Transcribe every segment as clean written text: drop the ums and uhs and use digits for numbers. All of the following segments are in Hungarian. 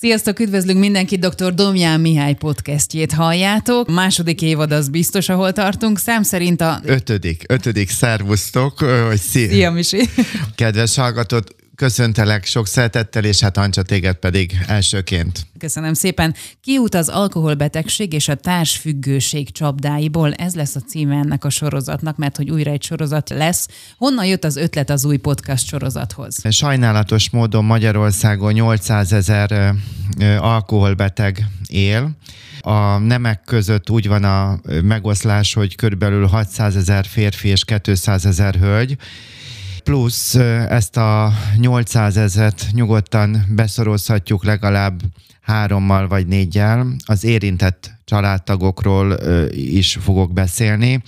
Sziasztok, üdvözlünk mindenkit, dr. Domján Mihály podcastjét halljátok. Második évad az biztos, ahol tartunk. Szám szerint a... Ötödik, szervusztok. Szia, Misi. Kedves hallgatót, köszöntelek sok szeretettel, és hát Ancsa, téged pedig elsőként. Köszönöm szépen. Kiút az alkoholbetegség és a társfüggőség csapdáiból. Ez lesz a címe ennek a sorozatnak, mert hogy újra egy sorozat lesz. Honnan jött az ötlet az új podcast sorozathoz? Sajnálatos módon Magyarországon 800 000 alkoholbeteg él. A nemek között úgy van a megoszlás, hogy körülbelül 600 000 férfi és 200 000 hölgy. Plusz ezt a 800 000-et nyugodtan beszorozhatjuk legalább 3-mal vagy 4-jel. Az érintett családtagokról is fogok beszélni.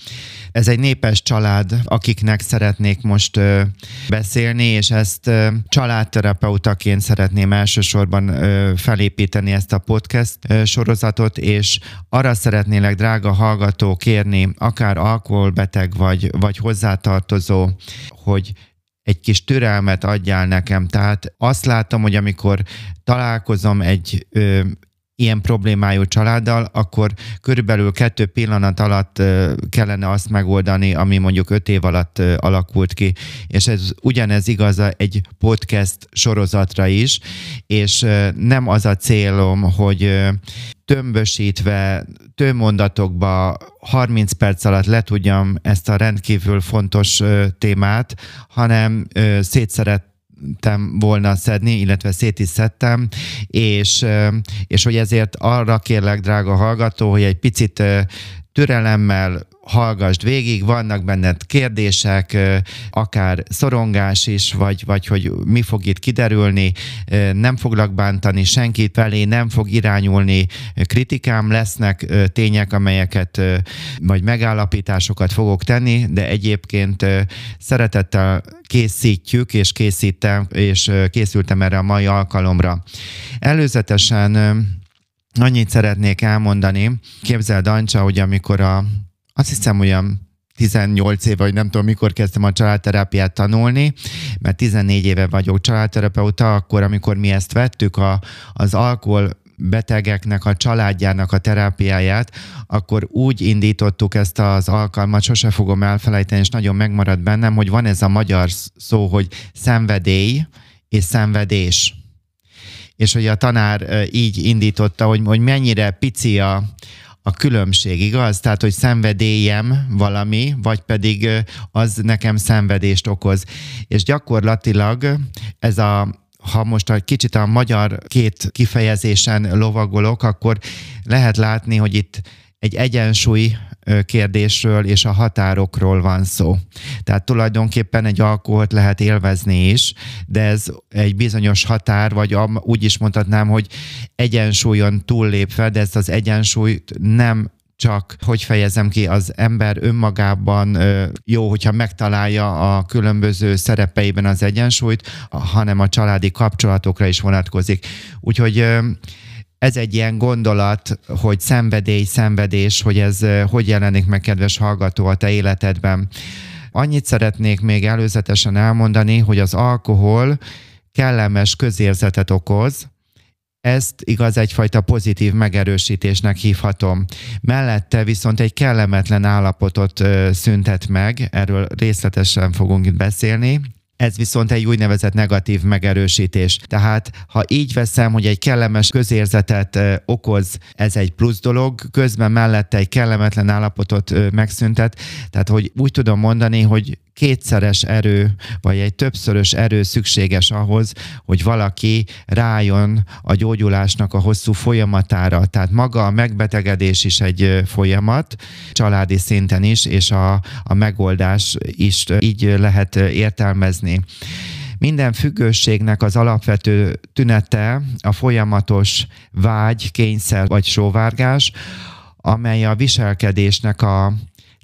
Ez egy népes család, akiknek szeretnék most beszélni, és ezt családterapeutaként szeretném elsősorban felépíteni ezt a podcast sorozatot, és arra szeretnélek, drága hallgató, kérni, akár alkoholbeteg vagy hozzátartozó, hogy egy kis türelmet adjál nekem. Tehát azt látom, hogy amikor találkozom egy ilyen problémájú családdal, akkor körülbelül 2 pillanat alatt kellene azt megoldani, ami mondjuk 5 év alatt alakult ki. És ez ugyanez igaz egy podcast sorozatra is, és nem az a célom, hogy tömbösítve, tőmondatokba 30 perc alatt le tudjam ezt a rendkívül fontos témát, hanem szétszerettem volna szedni, illetve szét is szedtem, és hogy ezért arra kérlek, drága hallgató, hogy egy picit türelemmel hallgasd végig, vannak benned kérdések, akár szorongás is, vagy hogy mi fog itt kiderülni, nem foglak bántani senkit felé, nem fog irányulni kritikám, lesznek tények, amelyeket, vagy megállapításokat fogok tenni, de egyébként szeretettel készítjük, és készültem erre a mai alkalomra. Előzetesen annyit szeretnék elmondani, képzeld, Ancsa, hogy amikor azt hiszem, olyan 18 éve, vagy nem tudom, mikor kezdtem a családterápiát tanulni, mert 14 éve vagyok családterapeuta, akkor, amikor mi ezt vettük, az alkoholbetegeknek a családjának a terápiáját, akkor úgy indítottuk ezt az alkalmat, sose fogom elfelejteni, és nagyon megmaradt bennem, hogy van ez a magyar szó, hogy szenvedély és szenvedés. És hogy a tanár így indította, hogy mennyire pici a különbség, igaz? Tehát, hogy szenvedélyem valami, vagy pedig az nekem szenvedést okoz. És gyakorlatilag ez ha most egy kicsit a magyar két kifejezésen lovagolok, akkor lehet látni, hogy itt egy egyensúly kérdésről és a határokról van szó. Tehát tulajdonképpen egy alkoholt lehet élvezni is, de ez egy bizonyos határ, vagy úgy is mondhatnám, hogy egyensúlyon túllépve, de ezt az egyensúlyt nem csak, hogy fejezem ki, az ember önmagában jó, hogyha megtalálja a különböző szerepeiben az egyensúlyt, hanem a családi kapcsolatokra is vonatkozik. Úgyhogy ez egy ilyen gondolat, hogy szenvedély, szenvedés, hogy ez hogy jelenik meg, kedves hallgató, a te életedben. Annyit szeretnék még előzetesen elmondani, hogy az alkohol kellemes közérzetet okoz, ezt igaz egyfajta pozitív megerősítésnek hívhatom. Mellette viszont egy kellemetlen állapotot szüntet meg, erről részletesen fogunk itt beszélni. Ez viszont egy úgynevezett negatív megerősítés. Tehát, ha így veszem, hogy egy kellemes közérzetet okoz, ez egy plusz dolog, közben mellette egy kellemetlen állapotot megszüntet. Tehát, hogy úgy tudom mondani, hogy kétszeres erő, vagy egy többszörös erő szükséges ahhoz, hogy valaki rájön a gyógyulásnak a hosszú folyamatára. Tehát maga a megbetegedés is egy folyamat, családi szinten is, és a megoldás is így lehet értelmezni. Minden függőségnek az alapvető tünete a folyamatos vágy, kényszer vagy sóvárgás, amely a viselkedésnek a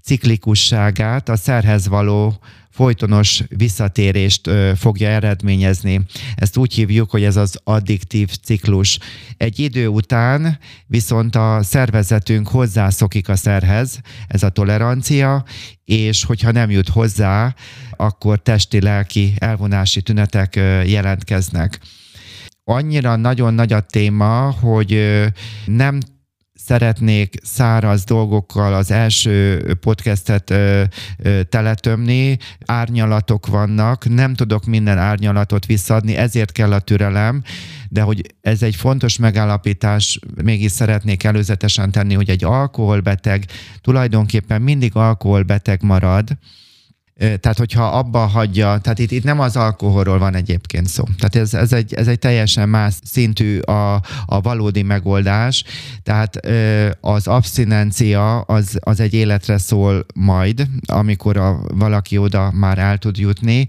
ciklikusságát, a szerhez való folytonos visszatérést fogja eredményezni. Ezt úgy hívjuk, hogy ez az addiktív ciklus. Egy idő után viszont a szervezetünk hozzászokik a szerhez, ez a tolerancia, és hogyha nem jut hozzá, akkor testi-lelki elvonási tünetek jelentkeznek. annyira nagyon nagy a téma, hogy nem szeretnék száraz dolgokkal az első podcastet teletömni, árnyalatok vannak, nem tudok minden árnyalatot visszaadni, ezért kell a türelem, de hogy ez egy fontos megállapítás, mégis szeretnék előzetesen tenni, hogy egy alkoholbeteg tulajdonképpen mindig alkoholbeteg marad, tehát hogyha abba hagyja, tehát itt nem az alkoholról van egyébként szó. Tehát ez egy teljesen más szintű a valódi megoldás, tehát az abszinencia az egy életre szól majd, amikor valaki oda már el tud jutni,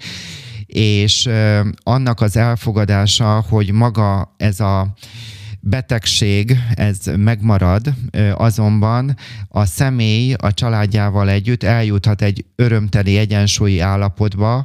és annak az elfogadása, hogy maga ez a betegség, ez megmarad, azonban a személy a családjával együtt eljuthat egy örömteli egyensúlyi állapotba,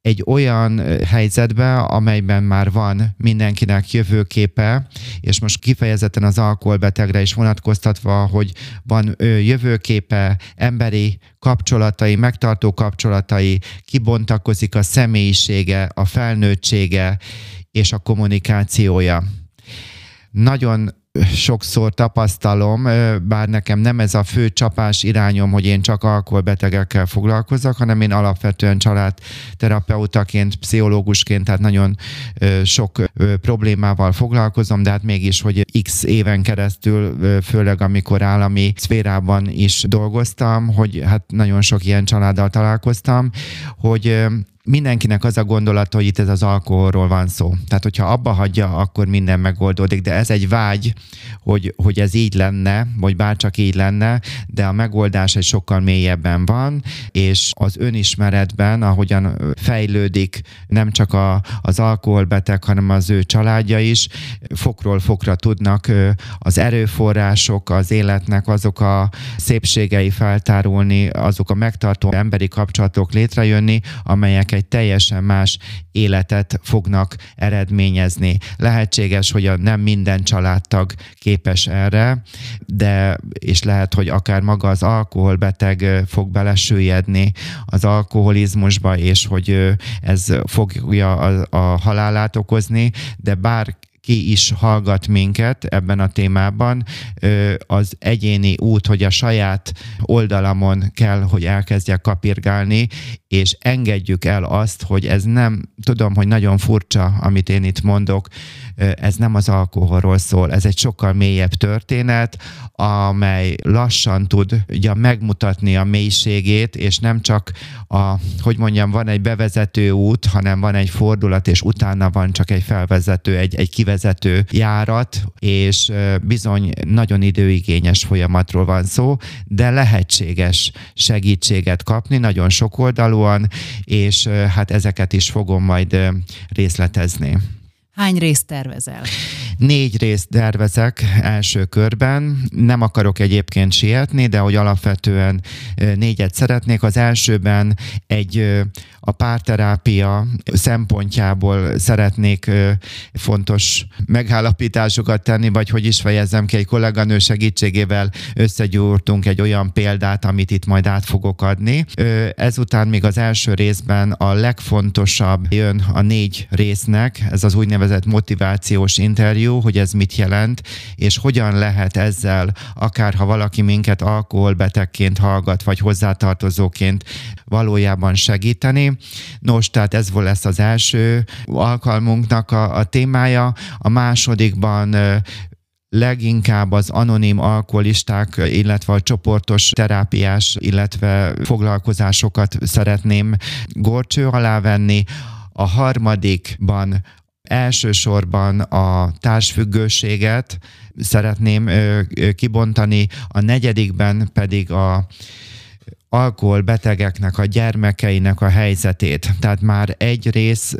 egy olyan helyzetbe, amelyben már van mindenkinek jövőképe, és most kifejezetten az alkoholbetegre is vonatkoztatva, hogy van jövőképe, emberi kapcsolatai, megtartó kapcsolatai, kibontakozik a személyisége, a felnőttsége és a kommunikációja. Nagyon sokszor tapasztalom, bár nekem nem ez a fő csapás irányom, hogy én csak alkoholbetegekkel foglalkozok, hanem én alapvetően családterapeutaként, pszichológusként, tehát nagyon sok problémával foglalkozom, de hát mégis, hogy x éven keresztül, főleg amikor állami szférában is dolgoztam, hogy hát nagyon sok ilyen családdal találkoztam, hogy mindenkinek az a gondolata, hogy itt ez az alkoholról van szó. Tehát, hogyha abba hagyja, akkor minden megoldódik. De ez egy vágy, hogy ez így lenne, vagy bárcsak így lenne, de a megoldás egy sokkal mélyebben van, és az önismeretben, ahogyan fejlődik nem csak az alkoholbeteg, hanem az ő családja is, fokról fokra tudnak az erőforrások, az életnek azok a szépségei feltárulni, azok a megtartó emberi kapcsolatok létrejönni, amelyek egy teljesen más életet fognak eredményezni. Lehetséges, hogy nem minden családtag képes erre, és lehet, hogy akár maga az alkoholbeteg fog belesüllyedni az alkoholizmusba, és hogy ez fogja a halálát okozni, de bárki is hallgat minket ebben a témában, az egyéni út, hogy a saját oldalamon kell, hogy elkezdjek kapirgálni, és engedjük el azt, hogy ez nem, tudom, hogy nagyon furcsa, amit én itt mondok, ez nem az alkoholról szól, ez egy sokkal mélyebb történet, amely lassan tudja megmutatni a mélységét, és nem csak van egy bevezető út, hanem van egy fordulat, és utána van csak egy felvezető, egy kivezető járat, és bizony nagyon időigényes folyamatról van szó, de lehetséges segítséget kapni, nagyon sok oldalú, és hát ezeket is fogom majd részletezni. Hány részt tervezel? 4 részt tervezek első körben. Nem akarok egyébként sietni, de hogy alapvetően 4-et szeretnék. Az elsőben a párterápia szempontjából szeretnék fontos megállapításokat tenni, vagy hogy is fejezzem ki, egy kolléganő segítségével összegyúrtunk egy olyan példát, amit itt majd át fogok adni. Ezután még az első részben a legfontosabb jön a 4 résznek, ez az úgynevezett motivációs interjú, hogy ez mit jelent, és hogyan lehet ezzel, akár ha valaki minket alkoholbetegként hallgat, vagy hozzátartozóként valójában segíteni. Nos, tehát ez volt lesz az első alkalmunknak a témája. A másodikban leginkább az anonim alkoholisták, illetve a csoportos terápiás, illetve foglalkozásokat szeretném górcső alá venni. A harmadikban elsősorban a társfüggőséget szeretném kibontani, a negyedikben pedig az alkoholbetegeknek, a gyermekeinek a helyzetét. Tehát már egy rész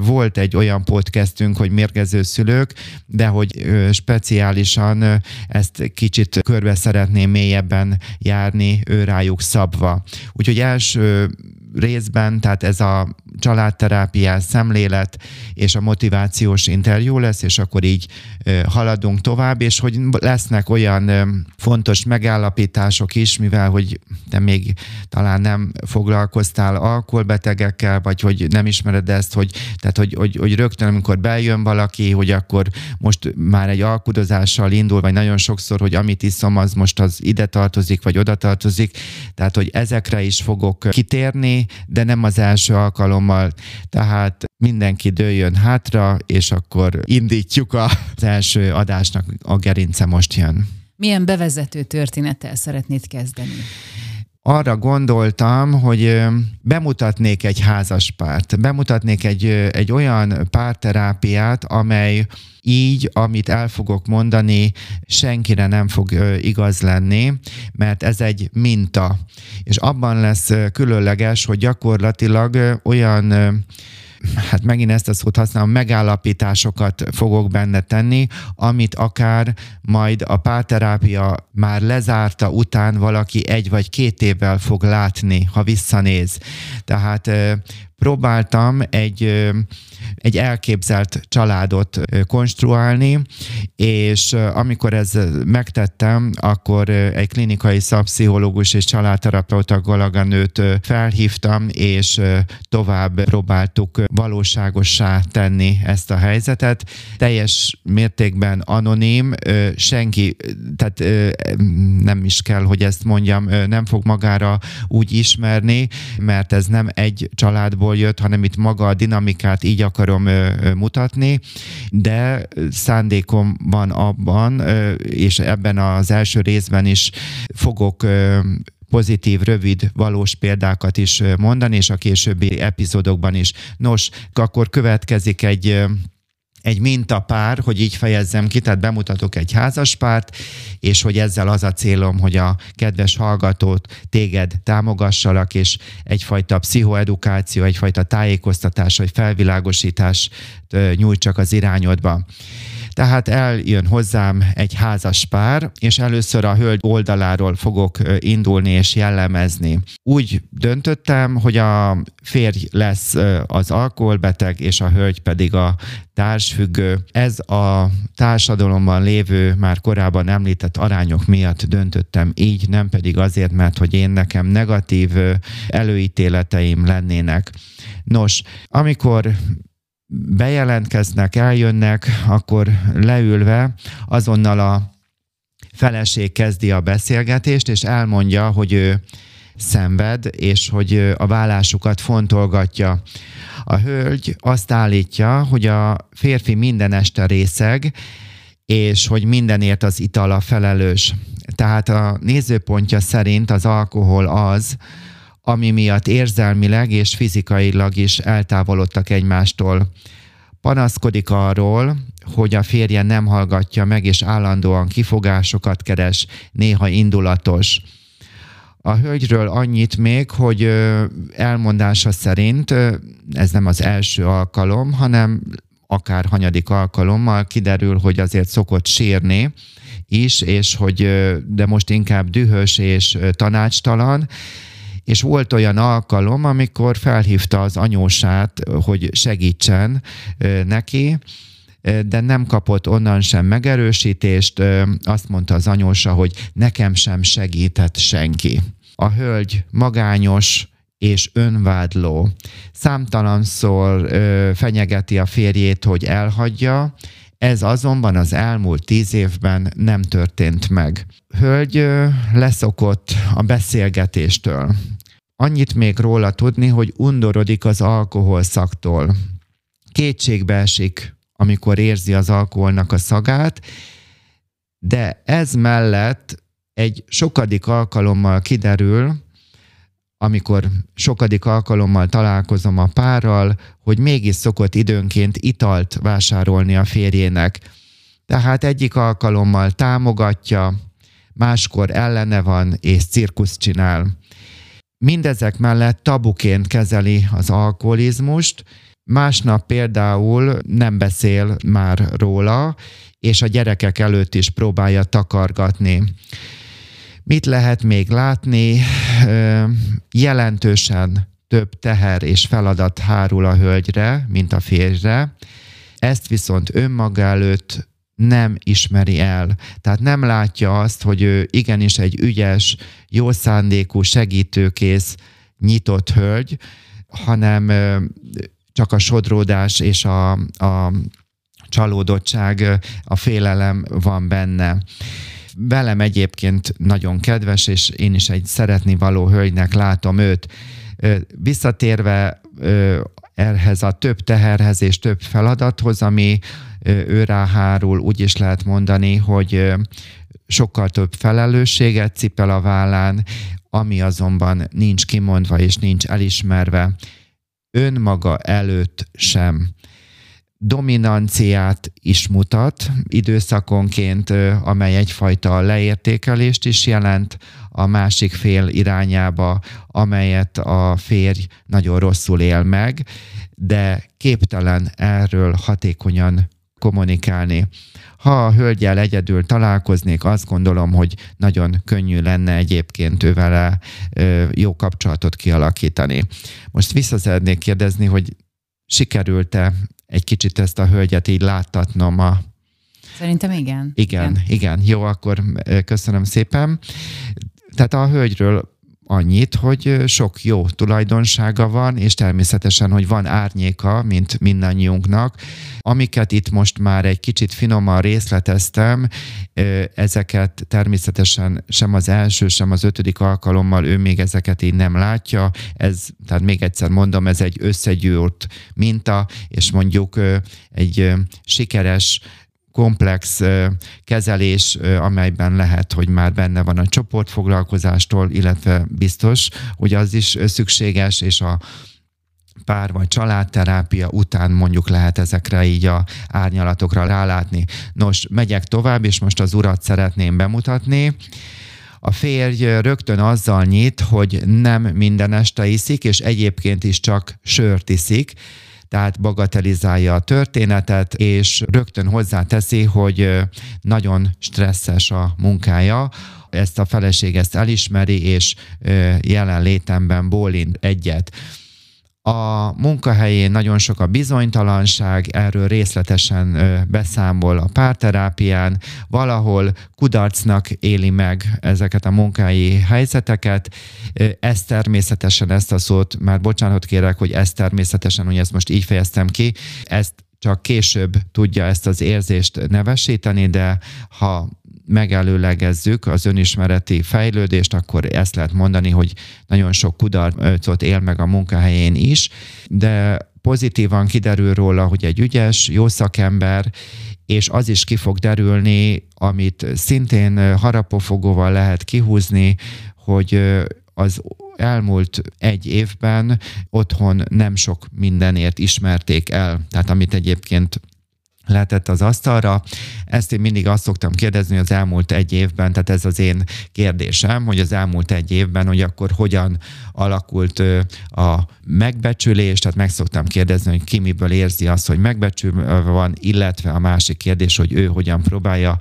volt egy olyan podcastünk, hogy mérgező szülők, de hogy speciálisan ezt kicsit körbe szeretném mélyebben járni, őrájuk szabva. Úgyhogy első részben, tehát ez a családterápiás szemlélet és a motivációs interjú lesz, és akkor így haladunk tovább, és hogy lesznek olyan fontos megállapítások is, mivel hogy te még talán nem foglalkoztál alkoholbetegekkel, vagy hogy nem ismered ezt, hogy rögtön, amikor bejön valaki, hogy akkor most már egy alkudozással indul, vagy nagyon sokszor, hogy amit iszom, az most az ide tartozik, vagy oda tartozik, tehát hogy ezekre is fogok kitérni, de nem az első alkalommal, tehát mindenki dőljön hátra, és akkor indítjuk az első adásnak a gerince most jön. Milyen bevezető történettel szeretnéd kezdeni? Arra gondoltam, hogy bemutatnék egy házaspárt, bemutatnék egy olyan párterápiát, amely így, amit el fogok mondani, senkire nem fog igaz lenni, mert ez egy minta. És abban lesz különleges, hogy gyakorlatilag olyan, hát megint ezt a szót használom, megállapításokat fogok benne tenni, amit akár majd a párterápia már lezárta után valaki 1 vagy 2 évvel fog látni, ha visszanéz. Tehát próbáltam egy elképzelt családot konstruálni, és amikor ezt megtettem, akkor egy klinikai szakpszichológus és családterapeuta galaganőt felhívtam, és tovább próbáltuk valóságossá tenni ezt a helyzetet. Teljes mértékben anonim, senki, tehát nem is kell, hogy ezt mondjam, nem fog magára úgy ismerni, mert ez nem egy családból jött, hanem itt maga a dinamikát így akarom mutatni, de szándékom van abban, és ebben az első részben is fogok pozitív, rövid, valós példákat is mondani, és a későbbi epizódokban is. Nos, akkor következik egy mintapár, hogy így fejezzem ki, tehát bemutatok egy házaspárt, és hogy ezzel az a célom, hogy a kedves hallgatót téged támogassalak, és egyfajta pszichoedukáció, egyfajta tájékoztatás, vagy felvilágosítás nyújtsak az irányodba. Tehát eljön hozzám egy házaspár, és először a hölgy oldaláról fogok indulni és jellemezni. Úgy döntöttem, hogy a férj lesz az alkoholbeteg, és a hölgy pedig a társfüggő. Ez a társadalomban lévő, már korábban említett arányok miatt döntöttem így, nem pedig azért, mert hogy nekem negatív előítéleteim lennének. Nos, amikor bejelentkeznek, eljönnek, akkor leülve azonnal a feleség kezdi a beszélgetést, és elmondja, hogy ő szenved, és hogy a vállásukat fontolgatja. A hölgy azt állítja, hogy a férfi minden este részeg, és hogy mindenért az itala felelős. Tehát a nézőpontja szerint az alkohol az, ami miatt érzelmileg és fizikailag is eltávolodtak egymástól. Panaszkodik arról, hogy a férje nem hallgatja meg, és állandóan kifogásokat keres, néha indulatos. A hölgyről annyit még, hogy elmondása szerint ez nem az első alkalom, hanem akár hanyadik alkalommal kiderül, hogy azért szokott sírni is, és hogy de most inkább dühös és tanácstalan, és volt olyan alkalom, amikor felhívta az anyósát, hogy segítsen neki, de nem kapott onnan sem megerősítést, azt mondta az anyósa, hogy nekem sem segített senki. A hölgy magányos és önvádló. Számtalanszor fenyegeti a férjét, hogy elhagyja, ez azonban az elmúlt 10 évben nem történt meg. Hölgy leszokott a beszélgetéstől. Annyit még róla tudni, hogy undorodik az alkoholszaktól. Kétségbe esik, amikor érzi az alkoholnak a szagát, de ez mellett amikor sokadik alkalommal találkozom a párral, hogy mégis szokott időnként italt vásárolni a férjének. Tehát egyik alkalommal támogatja, máskor ellene van és cirkuszt csinál. Mindezek mellett tabuként kezeli az alkoholizmust, másnap például nem beszél már róla, és a gyerekek előtt is próbálja takargatni. Mit lehet még látni? Jelentősen több teher és feladat hárul a hölgyre, mint a férjre, ezt viszont önmaga előtt nem ismeri el. Tehát nem látja azt, hogy ő igenis egy ügyes, jó szándékú, segítőkész, nyitott hölgy, hanem csak a sodródás és a csalódottság, a félelem van benne. Velem egyébként nagyon kedves, és én is egy szeretnivaló hölgynek látom őt. Visszatérve ehhez a több teherhez és több feladathoz, ami ő ráhárul, úgy is lehet mondani, hogy sokkal több felelősséget cipel a vállán, ami azonban nincs kimondva és nincs elismerve, önmaga előtt sem. Dominanciát is mutat időszakonként, amely egyfajta leértékelést is jelent a másik fél irányába, amelyet a férj nagyon rosszul él meg, de képtelen erről hatékonyan kommunikálni. Ha a hölgyel egyedül találkoznék, azt gondolom, hogy nagyon könnyű lenne egyébként ővele jó kapcsolatot kialakítani. Most vissza szeretnék kérdezni, hogy sikerült-e egy kicsit ezt a hölgyet így láttatnom a... Szerintem igen. Igen. Jó, akkor köszönöm szépen. Tehát a hölgyről annyit, hogy sok jó tulajdonsága van, és természetesen, hogy van árnyéka, mint mindannyiunknak. Amiket itt most már egy kicsit finoman részleteztem, ezeket természetesen sem az első, sem az 5. alkalommal ő még ezeket így nem látja. Ez, tehát még egyszer mondom, ez egy összegyűrt minta, és mondjuk egy sikeres, komplex kezelés, amelyben lehet, hogy már benne van a csoportfoglalkozástól, illetve biztos, hogy az is szükséges, és a pár vagy családterápia után mondjuk lehet ezekre így a árnyalatokra rálátni. Nos, megyek tovább, és most az urat szeretném bemutatni. A férj rögtön azzal nyit, hogy nem minden este iszik, és egyébként is csak sört iszik, tehát bagatelizálja a történetet, és rögtön hozzáteszi, hogy nagyon stresszes a munkája. Ezt a feleség elismeri, és jelenlétemben bólint egyet. A munkahelyén nagyon sok a bizonytalanság, erről részletesen beszámol a párterápián, valahol kudarcnak éli meg ezeket a munkahelyi helyzeteket. Ez természetesen, ezt a szót, már bocsánat kérek, hogy ez természetesen, hogy ezt most így fejeztem ki, ezt csak később tudja ezt az érzést nevesíteni, de ha megelőlegezzük az önismereti fejlődést, akkor ezt lehet mondani, hogy nagyon sok kudarcot él meg a munkahelyén is, de pozitívan kiderül róla, hogy egy ügyes, jó szakember, és az is ki fog derülni, amit szintén harapófogóval lehet kihúzni, hogy az elmúlt egy évben otthon nem sok mindenért ismerték el. Tehát amit egyébként letett az asztalra. Ezt én mindig azt szoktam kérdezni, hogy az elmúlt egy évben, tehát ez az én kérdésem, hogy az elmúlt egy évben, hogy akkor hogyan alakult a megbecsülés, tehát meg szoktam kérdezni, hogy ki miből érzi azt, hogy megbecsülve van, illetve a másik kérdés, hogy ő hogyan próbálja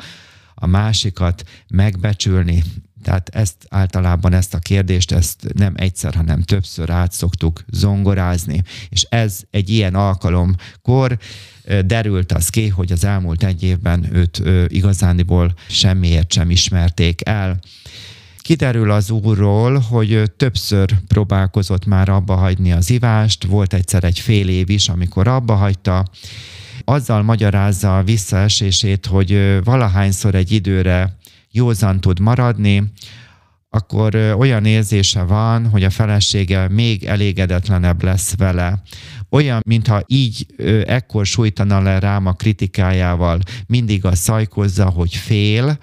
a másikat megbecsülni. Tehát ezt általában ezt a kérdést, ezt nem egyszer, hanem többször át szoktuk zongorázni. És ez egy ilyen alkalomkor derült az ki, hogy az elmúlt egy évben őt igazándiból semmiért sem ismerték el. Kiderül az úrról, hogy többször próbálkozott már abba hagyni az ivást, volt egyszer egy fél év is, amikor abba hagyta. Azzal magyarázza a visszaesését, hogy valahányszor egy időre józan tud maradni, akkor olyan érzése van, hogy a felesége még elégedetlenebb lesz vele. Olyan, mintha így ekkor sújtana le rám a kritikájával, mindig azt szajkozza, hogy fél,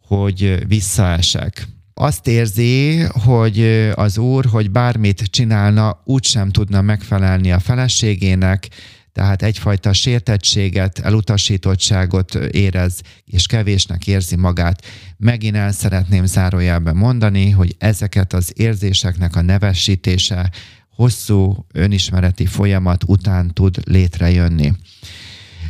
hogy visszaesek. Azt érzi, hogy az úr, hogy bármit csinálna, úgysem tudna megfelelni a feleségének, tehát egyfajta sértettséget, elutasítottságot érez, és kevésnek érzi magát. Megint el szeretném zárójelben mondani, hogy ezeket az érzéseknek a nevesítése hosszú önismereti folyamat után tud létrejönni.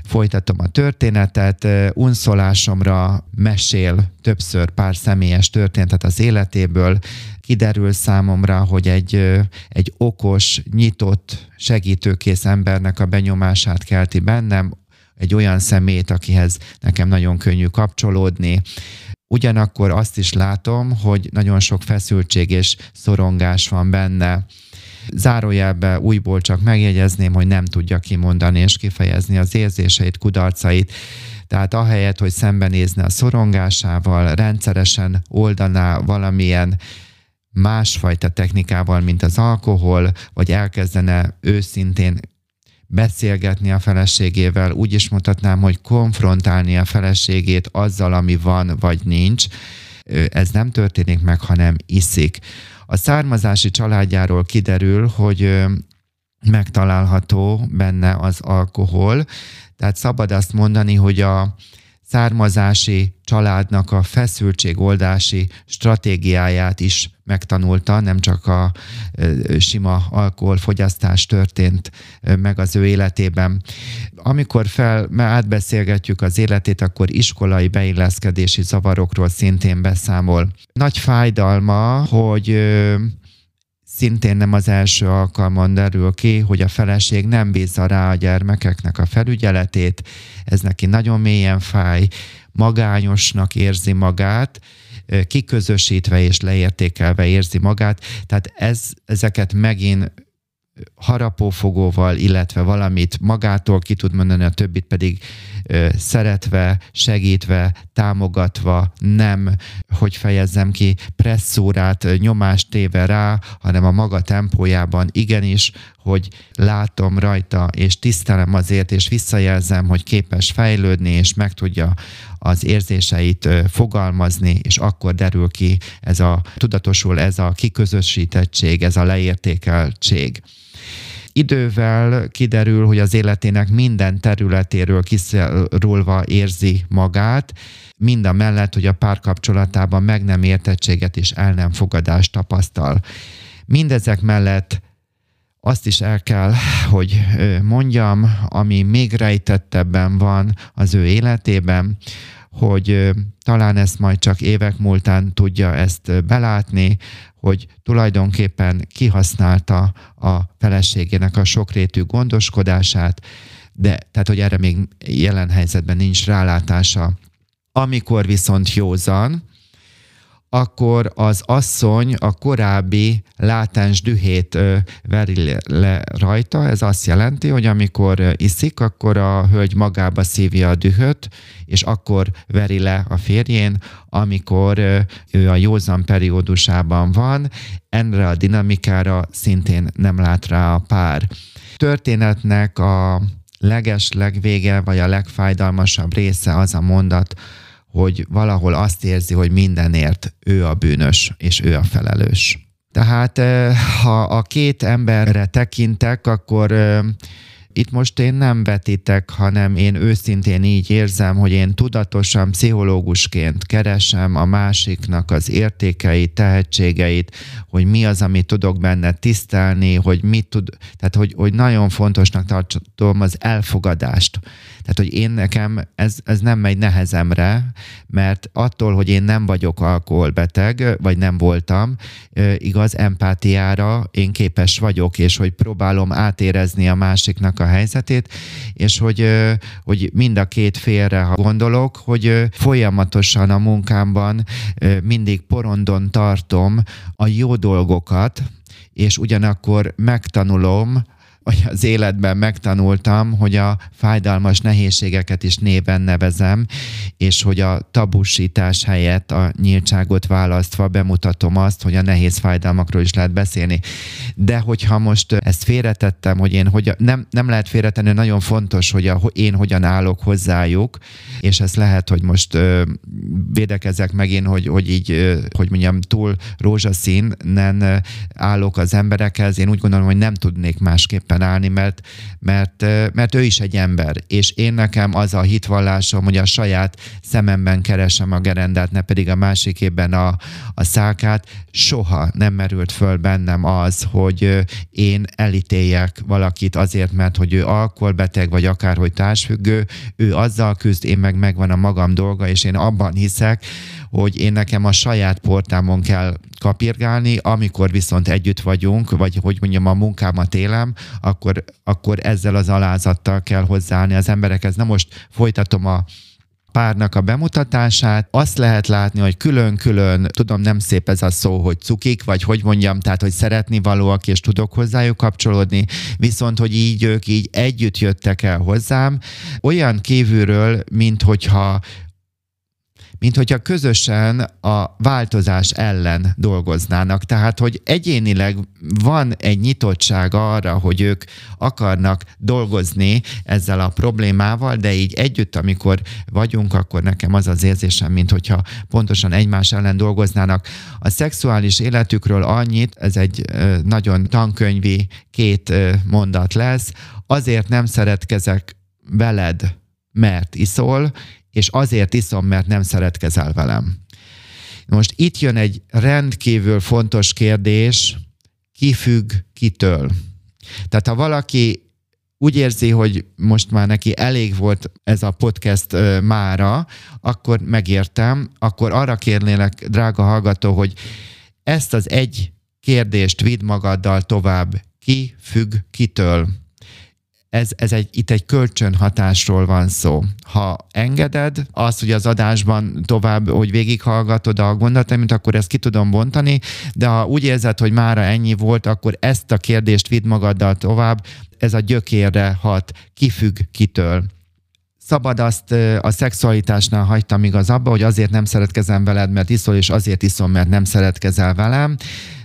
folytatom a történetet, unszolásomra mesél többször pár személyes történetet az életéből. Kiderül számomra, hogy egy okos, nyitott, segítőkész embernek a benyomását kelti bennem, egy olyan szemét, akihez nekem nagyon könnyű kapcsolódni. Ugyanakkor azt is látom, hogy nagyon sok feszültség és szorongás van benne. Zárójelbe újból csak megjegyezném, hogy nem tudja kimondani és kifejezni az érzéseit, kudarcait. Tehát ahelyett, hogy szembenézne a szorongásával, rendszeresen oldaná valamilyen másfajta technikával, mint az alkohol, vagy elkezdene őszintén beszélgetni a feleségével, úgy is mutatnám, hogy konfrontálni a feleségét azzal, ami van vagy nincs. Ez nem történik meg, hanem iszik. A származási családjáról kiderül, hogy megtalálható benne az alkohol, tehát szabad azt mondani, hogy a származási családnak a feszültségoldási stratégiáját is megtanulta, nem csak a sima alkoholfogyasztás történt meg az ő életében. Amikor átbeszélgetjük az életét, akkor iskolai beilleszkedési zavarokról szintén beszámol. Nagy fájdalma, hogy szintén nem az első alkalmon derül ki, hogy a feleség nem bízza rá a gyermekeknek a felügyeletét, ez neki nagyon mélyen fáj, magányosnak érzi magát, kiközösítve és leértékelve érzi magát, tehát ezeket megint harapófogóval, illetve valamit magától ki tud mondani, a többit pedig szeretve, segítve, támogatva, nem, hogy fejezzem ki, presszúrát, nyomást téve rá, hanem a maga tempójában igenis, hogy látom rajta, és tisztelem azért, és visszajelzem, hogy képes fejlődni, és meg tudja az érzéseit fogalmazni, és akkor derül ki tudatosul ez a kiközösítettség, ez a leértékeltség. Idővel kiderül, hogy az életének minden területéről kiszorulva érzi magát, mind a mellett, hogy a párkapcsolatában meg nem értettséget és el nem fogadást tapasztal. Mindezek mellett azt is el kell, hogy mondjam, ami még rejtettebben van az ő életében, hogy talán ezt majd csak évek múltán tudja ezt belátni, hogy tulajdonképpen kihasználta a feleségének a sokrétű gondoskodását, tehát hogy erre még jelen helyzetben nincs rálátása. Amikor viszont józan, akkor az asszony a korábbi látens dühét veri le rajta. Ez azt jelenti, hogy amikor iszik, akkor a hölgy magába szívja a dühöt, és akkor veri le a férjén, amikor ő a józan periódusában van. Enre a dinamikára szintén nem lát rá a pár. Történetnek a legeslegvége, vagy a legfájdalmasabb része az a mondat, hogy valahol azt érzi, hogy mindenért ő a bűnös, és ő a felelős. Tehát ha a két emberre tekintek, akkor itt most én nem vetítek, hanem én őszintén így érzem, hogy én tudatosan pszichológusként keresem a másiknak az értékeit, tehetségeit, hogy mi az, amit tudok benne tisztelni, hogy nagyon fontosnak tartom az elfogadást. Tehát, hogy nekem ez nem megy nehezemre, mert attól, hogy én nem vagyok alkoholbeteg, vagy nem voltam, igaz, empátiára én képes vagyok, és hogy próbálom átérezni a másiknak a helyzetét, és hogy mind a két félre, ha gondolok, hogy folyamatosan a munkámban mindig porondon tartom a jó dolgokat, és ugyanakkor megtanulom, vagy az életben megtanultam, hogy a fájdalmas nehézségeket is néven nevezem, és hogy a tabusítás helyett a nyíltságot választva bemutatom azt, hogy a nehéz fájdalmakról is lehet beszélni. De hogyha most ezt félretettem, hogy nem lehet félretenni, nagyon fontos, hogy én hogyan állok hozzájuk, és ez lehet, hogy most védekezek megint, hogy túl rózsaszínen állok az emberekhez. Én úgy gondolom, hogy nem tudnék másképpen fennállni, mert ő is egy ember, és én nekem az a hitvallásom, hogy a saját szememben keresem a gerendát, ne pedig a másikében a szálkát. Soha nem merült föl bennem az, hogy én elítéljek valakit azért, mert hogy ő alkoholbeteg, vagy akárhogy társfüggő, ő azzal küzd, én meg megvan a magam dolga, és én abban hiszek, hogy én nekem a saját portámon kell kapirgálni, amikor viszont együtt vagyunk, vagy hogy mondjam, a munkámat élem, akkor ezzel az alázattal kell hozzáállni az emberekhez. Na most folytatom a párnak a bemutatását. Azt lehet látni, hogy külön-külön, tudom, nem szép ez a szó, hogy cukik, vagy hogy mondjam, tehát, hogy szeretni valóak, és tudok hozzájuk kapcsolódni, viszont, hogy így ők így együtt jöttek el hozzám, olyan kívülről, mint hogyha közösen a változás ellen dolgoznának. Tehát, hogy egyénileg van egy nyitottság arra, hogy ők akarnak dolgozni ezzel a problémával, de így együtt, amikor vagyunk, akkor nekem az az érzésem, mint hogyha pontosan egymás ellen dolgoznának. A szexuális életükről annyit, ez egy nagyon tankönyvi két mondat lesz, azért nem szeretkezek veled, mert iszol, és azért iszom, mert nem szeretkezel velem. Most itt jön egy rendkívül fontos kérdés, ki függ kitől. Tehát ha valaki úgy érzi, hogy most már neki elég volt ez a podcast mára, akkor megértem, akkor arra kérnélek, drága hallgató, hogy ezt az egy kérdést vidd magaddal tovább, ki függ kitől. Itt egy kölcsönhatásról van szó. Ha engeded azt, hogy az adásban tovább, hogy végighallgatod a gondolataimat, akkor ezt ki tudom bontani, de ha úgy érzed, hogy mára ennyi volt, akkor ezt a kérdést vidd magaddal tovább, ez a gyökérre hat, ki függ kitől. Szabad azt a szexualitásnál hagytam igaz abba, hogy azért nem szeretkezem veled, mert iszol, és azért iszom, mert nem szeretkezel velem.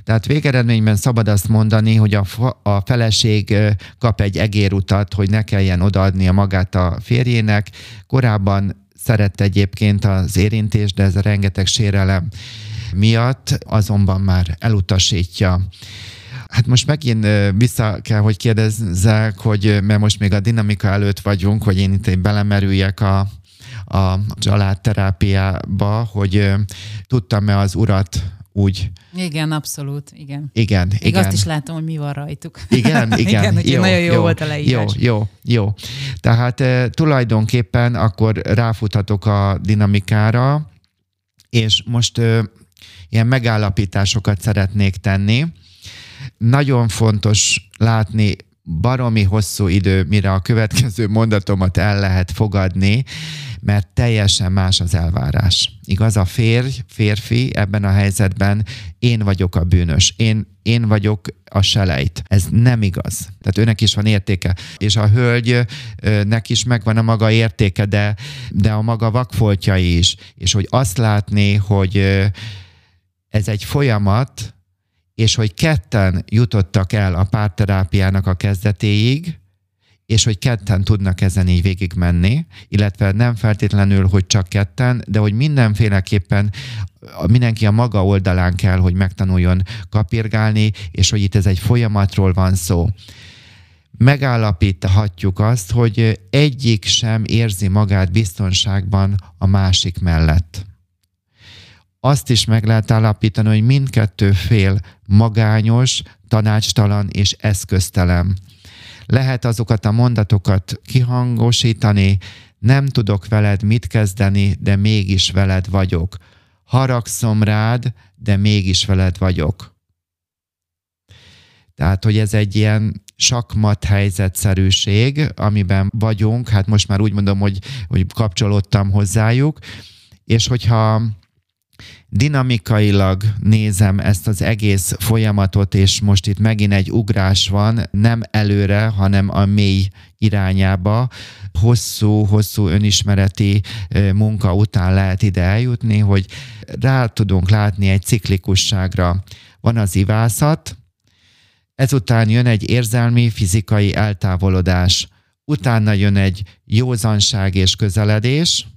Tehát végeredményben szabad azt mondani, hogy a feleség kap egy egérutat, hogy ne kelljen odaadnia magát a férjének. Korábban szerette egyébként az érintést, de ez a rengeteg sérelem miatt azonban már elutasítja. Hát most megint vissza kell, hogy kérdezzek, hogy, mert most még a dinamika előtt vagyunk, hogy én itt belemerüljek a családterápiába, hogy tudtam-e az urat úgy. Igen, abszolút, igen. Igen. Azt is látom, hogy mi van rajtuk. Igen. Jó, nagyon jó volt a leírás. Jó. Tehát tulajdonképpen akkor ráfuthatok a dinamikára, és most ilyen megállapításokat szeretnék tenni. Nagyon fontos látni, baromi hosszú idő, mire a következő mondatomat el lehet fogadni, mert teljesen más az elvárás. Igaz, a férfi ebben a helyzetben én vagyok a bűnös, én vagyok a selejt. Ez nem igaz. Tehát őnek is van értéke. És a hölgynek is megvan a maga értéke, de a maga vakfoltjai is. És hogy azt látni, hogy ez egy folyamat, és hogy ketten jutottak el a párterápiának a kezdetéig, és hogy ketten tudnak ezen így végigmenni, illetve nem feltétlenül, hogy csak ketten, de hogy mindenféleképpen mindenki a maga oldalán kell, hogy megtanuljon kapirgálni, és hogy itt ez egy folyamatról van szó. Megállapíthatjuk azt, hogy egyik sem érzi magát biztonságban a másik mellett. Azt is meg lehet állapítani, hogy mindkettő fél magányos, tanácstalan és eszköztelen. Lehet azokat a mondatokat kihangosítani, nem tudok veled mit kezdeni, de mégis veled vagyok. Haragszom rád, de mégis veled vagyok. Tehát, hogy ez egy ilyen sakkmatt helyzetszerűség, amiben vagyunk, hát most már úgy mondom, hogy kapcsolódtam hozzájuk, és hogyha dinamikailag nézem ezt az egész folyamatot, és most itt megint egy ugrás van, nem előre, hanem a mély irányába. Hosszú önismereti munka után lehet ide eljutni, hogy rá tudunk látni egy ciklikusságra. Van az ivászat, ezután jön egy érzelmi, fizikai eltávolodás, utána jön egy józanság és közeledés,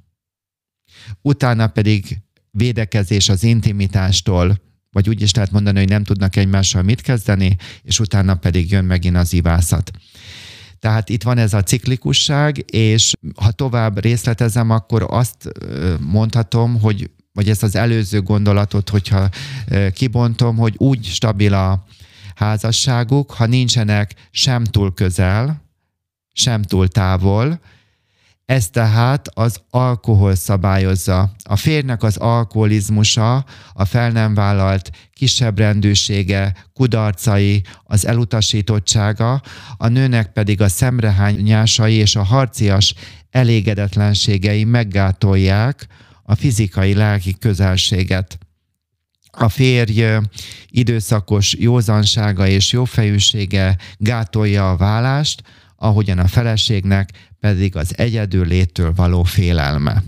utána pedig védekezés az intimitástól, vagy úgy is lehet mondani, hogy nem tudnak egymással mit kezdeni, és utána pedig jön megint az ivászat. Tehát itt van ez a ciklikusság, és ha tovább részletezem, akkor azt mondhatom, hogy, vagy ezt az előző gondolatot, hogyha kibontom, hogy úgy stabil a házasságuk, ha nincsenek sem túl közel, sem túl távol. Ez tehát az alkohol szabályozza. A férjnek az alkoholizmusa, a fel nem vállalt kisebbrendűsége, kudarcai, az elutasítottsága, a nőnek pedig a szemrehányásai és a harcias elégedetlenségei meggátolják a fizikai-lelki közelséget. A férj időszakos józansága és jófejűsége gátolja a válást, ahogyan a feleségnek pedig az egyedül léttől való félelme.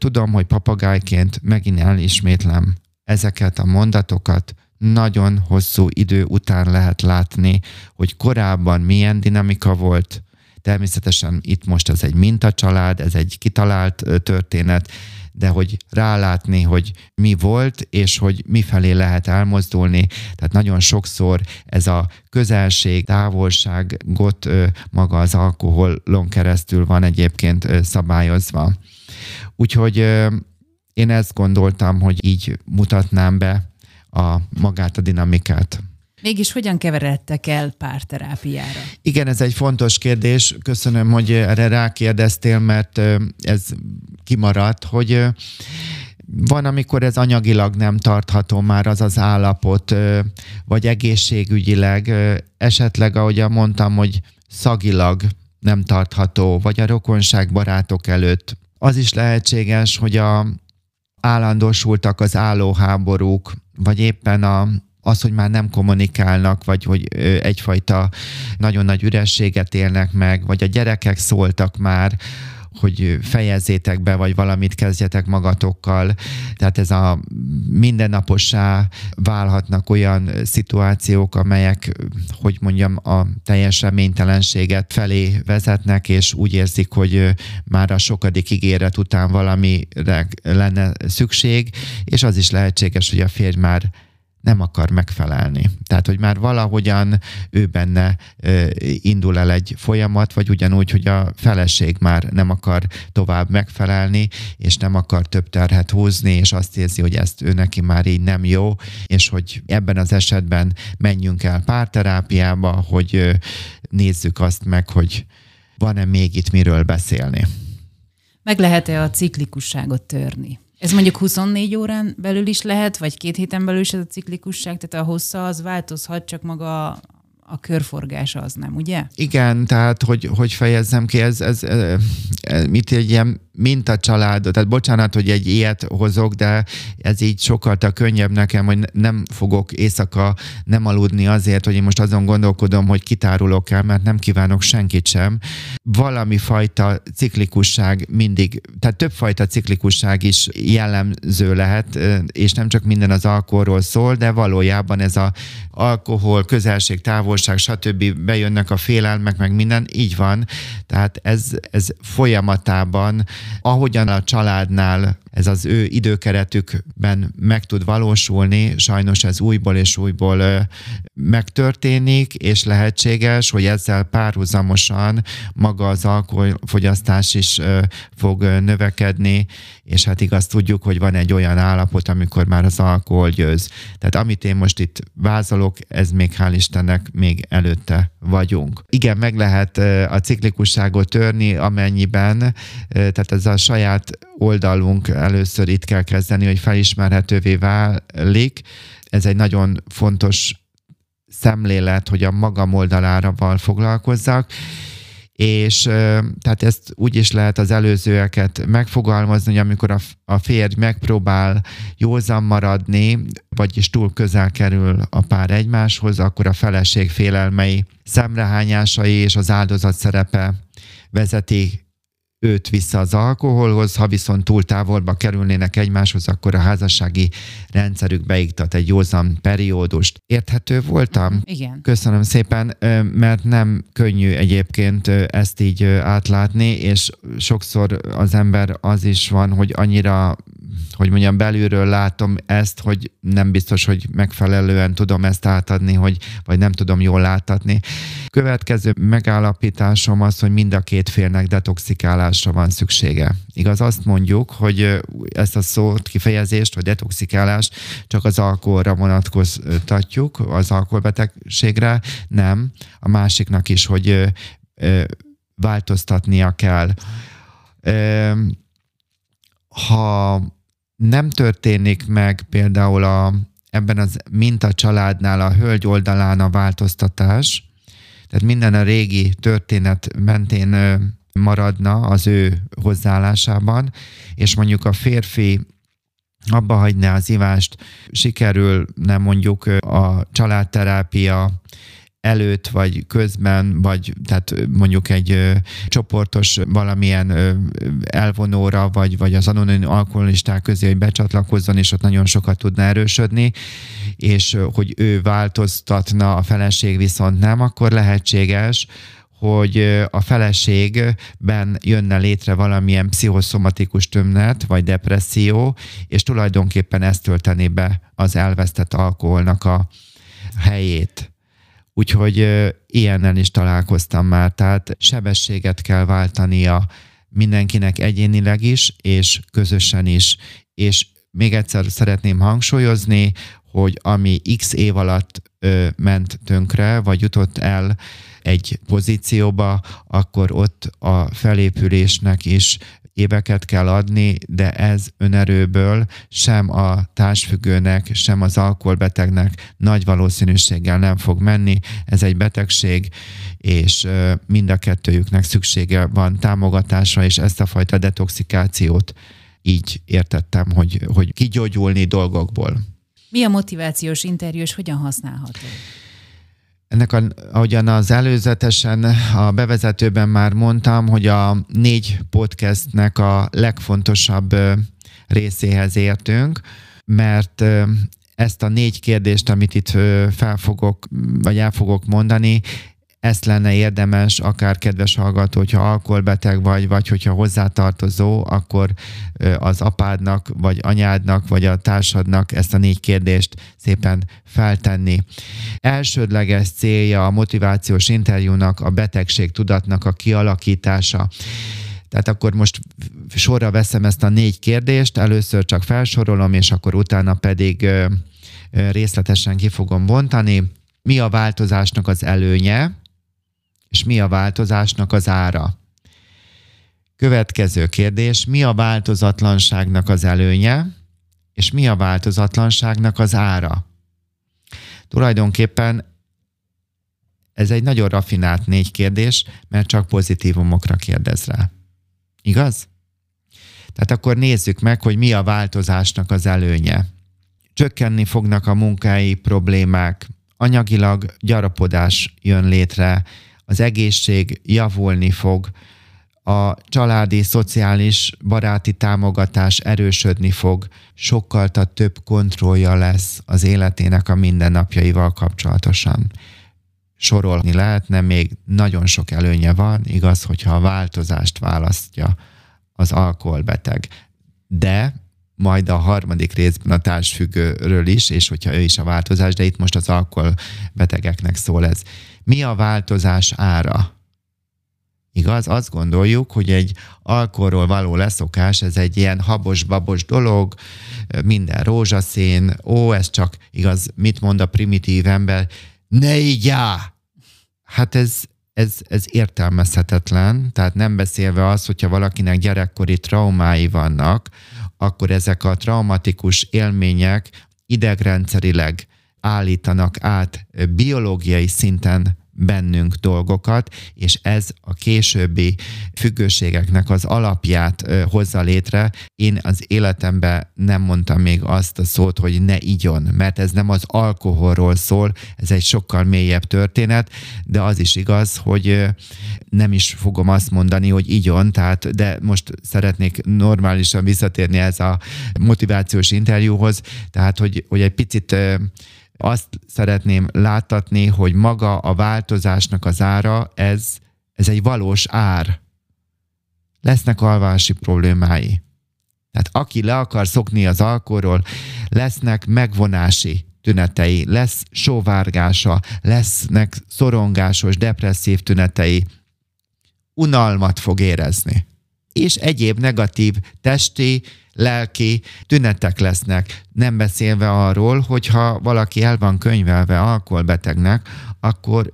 Tudom, hogy papagájként megint elismétlem ezeket a mondatokat, nagyon hosszú idő után lehet látni, hogy korábban milyen dinamika volt. Természetesen itt most ez egy mintacsalád, ez egy kitalált történet, de hogy rálátni, hogy mi volt, és hogy mifelé lehet elmozdulni. Tehát nagyon sokszor ez a közelség, távolságot maga az alkoholon keresztül van egyébként szabályozva. Úgyhogy én ezt gondoltam, hogy így mutatnám be magát a dinamikát. Mégis hogyan keveredtek el párterápiára? Igen, ez egy fontos kérdés. Köszönöm, hogy erre rákérdeztél, mert ez kimaradt, hogy van, amikor ez anyagilag nem tartható már az az állapot, vagy egészségügyileg, esetleg, ahogy mondtam, hogy szagilag nem tartható, vagy a rokonság barátok előtt. Az is lehetséges, hogy állandósultak az állóháborúk, vagy éppen az, hogy már nem kommunikálnak, vagy hogy egyfajta nagyon nagy ürességet élnek meg, vagy a gyerekek szóltak már, hogy fejezzétek be, vagy valamit kezdjetek magatokkal. Tehát ez a mindennapossá válhatnak olyan szituációk, amelyek, hogy mondjam, a teljes reménytelenséget felé vezetnek, és úgy érzik, hogy már a sokadik ígéret után valamire lenne szükség, és az is lehetséges, hogy a férj már nem akar megfelelni. Tehát, hogy már valahogyan ő benne indul el egy folyamat, vagy ugyanúgy, hogy a feleség már nem akar tovább megfelelni, és nem akar több terhet húzni, és azt érzi, hogy ezt ő neki már így nem jó, és hogy ebben az esetben menjünk el párterápiába, hogy nézzük azt meg, hogy van-e még itt miről beszélni. Meg lehet-e a ciklikusságot törni? Ez mondjuk 24 órán belül is lehet, vagy 2 héten belül is ez a ciklikusság, tehát a hossza az változhat, csak maga a körforgása az nem, ugye? Igen, tehát hogy fejezzem ki, ez mit egy ilyen mintacsaládot, tehát bocsánat, hogy egy ilyet hozok, de ez így sokkal könnyebb nekem, hogy nem fogok éjszaka nem aludni azért, hogy én most azon gondolkodom, hogy kitárulok el, mert nem kívánok senkit sem. Valami fajta ciklikusság mindig, tehát többfajta ciklikusság is jellemző lehet, és nem csak minden az alkoholról szól, de valójában ez az alkohol, közelség, távolság, stb. Bejönnek a félelmek, meg minden, így van. Tehát ez folyamatában, ahogyan a családnál ez az ő időkeretükben meg tud valósulni, sajnos ez újból és újból megtörténik, és lehetséges, hogy ezzel párhuzamosan maga az alkoholfogyasztás is fog növekedni, és hát igaz, tudjuk, hogy van egy olyan állapot, amikor már az alkohol győz. Tehát amit én most itt vázolok, ez még hál' Istennek még előtte vagyunk. Igen, meg lehet a ciklikusságot törni, amennyiben, tehát ez a saját oldalunk először itt kell kezdeni, hogy felismerhetővé válik. Ez egy nagyon fontos szemlélet, hogy a magam oldalával foglalkozzak, és tehát ezt úgy is lehet az előzőeket megfogalmazni, hogy amikor a férj megpróbál józan maradni, vagyis túl közel kerül a pár egymáshoz, akkor a feleség félelmei, szemrehányásai és az áldozat szerepe vezeti őt vissza az alkoholhoz, ha viszont túl távolba kerülnének egymáshoz, akkor a házassági rendszerük beiktat egy józan periódust. Érthető voltam? Igen. Köszönöm szépen, mert nem könnyű egyébként ezt így átlátni, és sokszor az ember az is van, hogy annyira hogy mondjam, belülről látom ezt, hogy nem biztos, hogy megfelelően tudom ezt átadni, vagy nem tudom jól látni. Következő megállapításom az, hogy mind a két félnek detoxikálásra van szüksége. Igaz, azt mondjuk, hogy ezt a szót, kifejezést, vagy detoxikálást csak az alkoholra vonatkoztatjuk, az alkoholbetegségre, nem. A másiknak is, hogy változtatnia kell. Ha nem történik meg például ebben az mintacsaládnál a hölgy oldalán a változtatás, tehát minden a régi történet mentén maradna az ő hozzáállásában, és mondjuk a férfi abba hagyná az ivást, sikerülne mondjuk a családterápia előtt, vagy közben, vagy tehát mondjuk egy csoportos valamilyen elvonóra, vagy az anonim alkoholisták közé, hogy becsatlakozzon, és ott nagyon sokat tudna erősödni, és hogy ő változtatna, a feleség viszont nem, akkor lehetséges, hogy a feleségben jönne létre valamilyen pszichoszomatikus tünet, vagy depresszió, és tulajdonképpen ezt töltené be az elvesztett alkoholnak a helyét. Úgyhogy ilyennel is találkoztam már, tehát sebességet kell váltania mindenkinek egyénileg is, és közösen is. És még egyszer szeretném hangsúlyozni, hogy ami x év alatt ment tönkre, vagy jutott el egy pozícióba, akkor ott a felépülésnek is éveket kell adni, de ez önerőből sem a társfüggőnek, sem az alkoholbetegnek nagy valószínűséggel nem fog menni. Ez egy betegség, és mind a kettőjüknek szüksége van támogatásra, és ezt a fajta detoxikációt így értettem, hogy kigyógyulni dolgokból. Mi a motivációs interjú, és hogyan használható? Ennek, ahogyan az előzetesen a bevezetőben már mondtam, hogy a 4 podcastnek a legfontosabb részéhez értünk, mert ezt a 4 kérdést, amit itt el fogok mondani, ezt lenne érdemes, akár kedves hallgató, hogyha alkoholbeteg vagy hogyha hozzátartozó, akkor az apádnak, vagy anyádnak, vagy a társadnak ezt a 4 kérdést szépen feltenni. Elsődleges célja a motivációs interjúnak a betegségtudatnak a kialakítása. Tehát akkor most sorra veszem ezt a 4 kérdést, először csak felsorolom, és akkor utána pedig részletesen ki fogom bontani. Mi a változásnak az előnye, és mi a változásnak az ára? Következő kérdés, mi a változatlanságnak az előnye, és mi a változatlanságnak az ára? Tulajdonképpen ez egy nagyon rafinált 4 kérdés, mert csak pozitívumokra kérdez rá. Igaz? Tehát akkor nézzük meg, hogy mi a változásnak az előnye. Csökkenni fognak a munkai problémák, anyagilag gyarapodás jön létre, az egészség javulni fog, a családi, szociális, baráti támogatás erősödni fog, sokkal több kontrollja lesz az életének a mindennapjaival kapcsolatosan. Sorolni lehetne, még nagyon sok előnye van, igaz, hogyha a változást választja az alkoholbeteg. De majd a harmadik részben a társfüggőről is, és hogyha ő is a változás, de itt most az alkoholbetegeknek szól ez. Mi a változás ára? Igaz? Azt gondoljuk, hogy egy alkoholról való leszokás, ez egy ilyen habos-babos dolog, minden rózsaszín, ez csak, igaz, mit mond a primitív ember? Ne így á! Hát ez értelmezhetetlen, tehát nem beszélve az, hogyha valakinek gyerekkori traumái vannak, akkor ezek a traumatikus élmények idegrendszerileg állítanak át biológiai szinten bennünk dolgokat, és ez a későbbi függőségeknek az alapját hozza létre. Én az életemben nem mondtam még azt a szót, hogy ne igyon, mert ez nem az alkoholról szól, ez egy sokkal mélyebb történet, de az is igaz, hogy nem is fogom azt mondani, hogy igyon, tehát, de most szeretnék normálisan visszatérni ez a motivációs interjúhoz, tehát, hogy egy picit azt szeretném láttatni, hogy maga a változásnak az ára, ez egy valós ár. Lesznek alvási problémái. Tehát aki le akar szokni az alkoholról, lesznek megvonási tünetei, lesz sóvárgása, lesznek szorongásos, depresszív tünetei, unalmat fog érezni. És egyéb negatív testi, lelki tünetek lesznek. Nem beszélve arról, hogyha valaki el van könyvelve alkoholbetegnek, akkor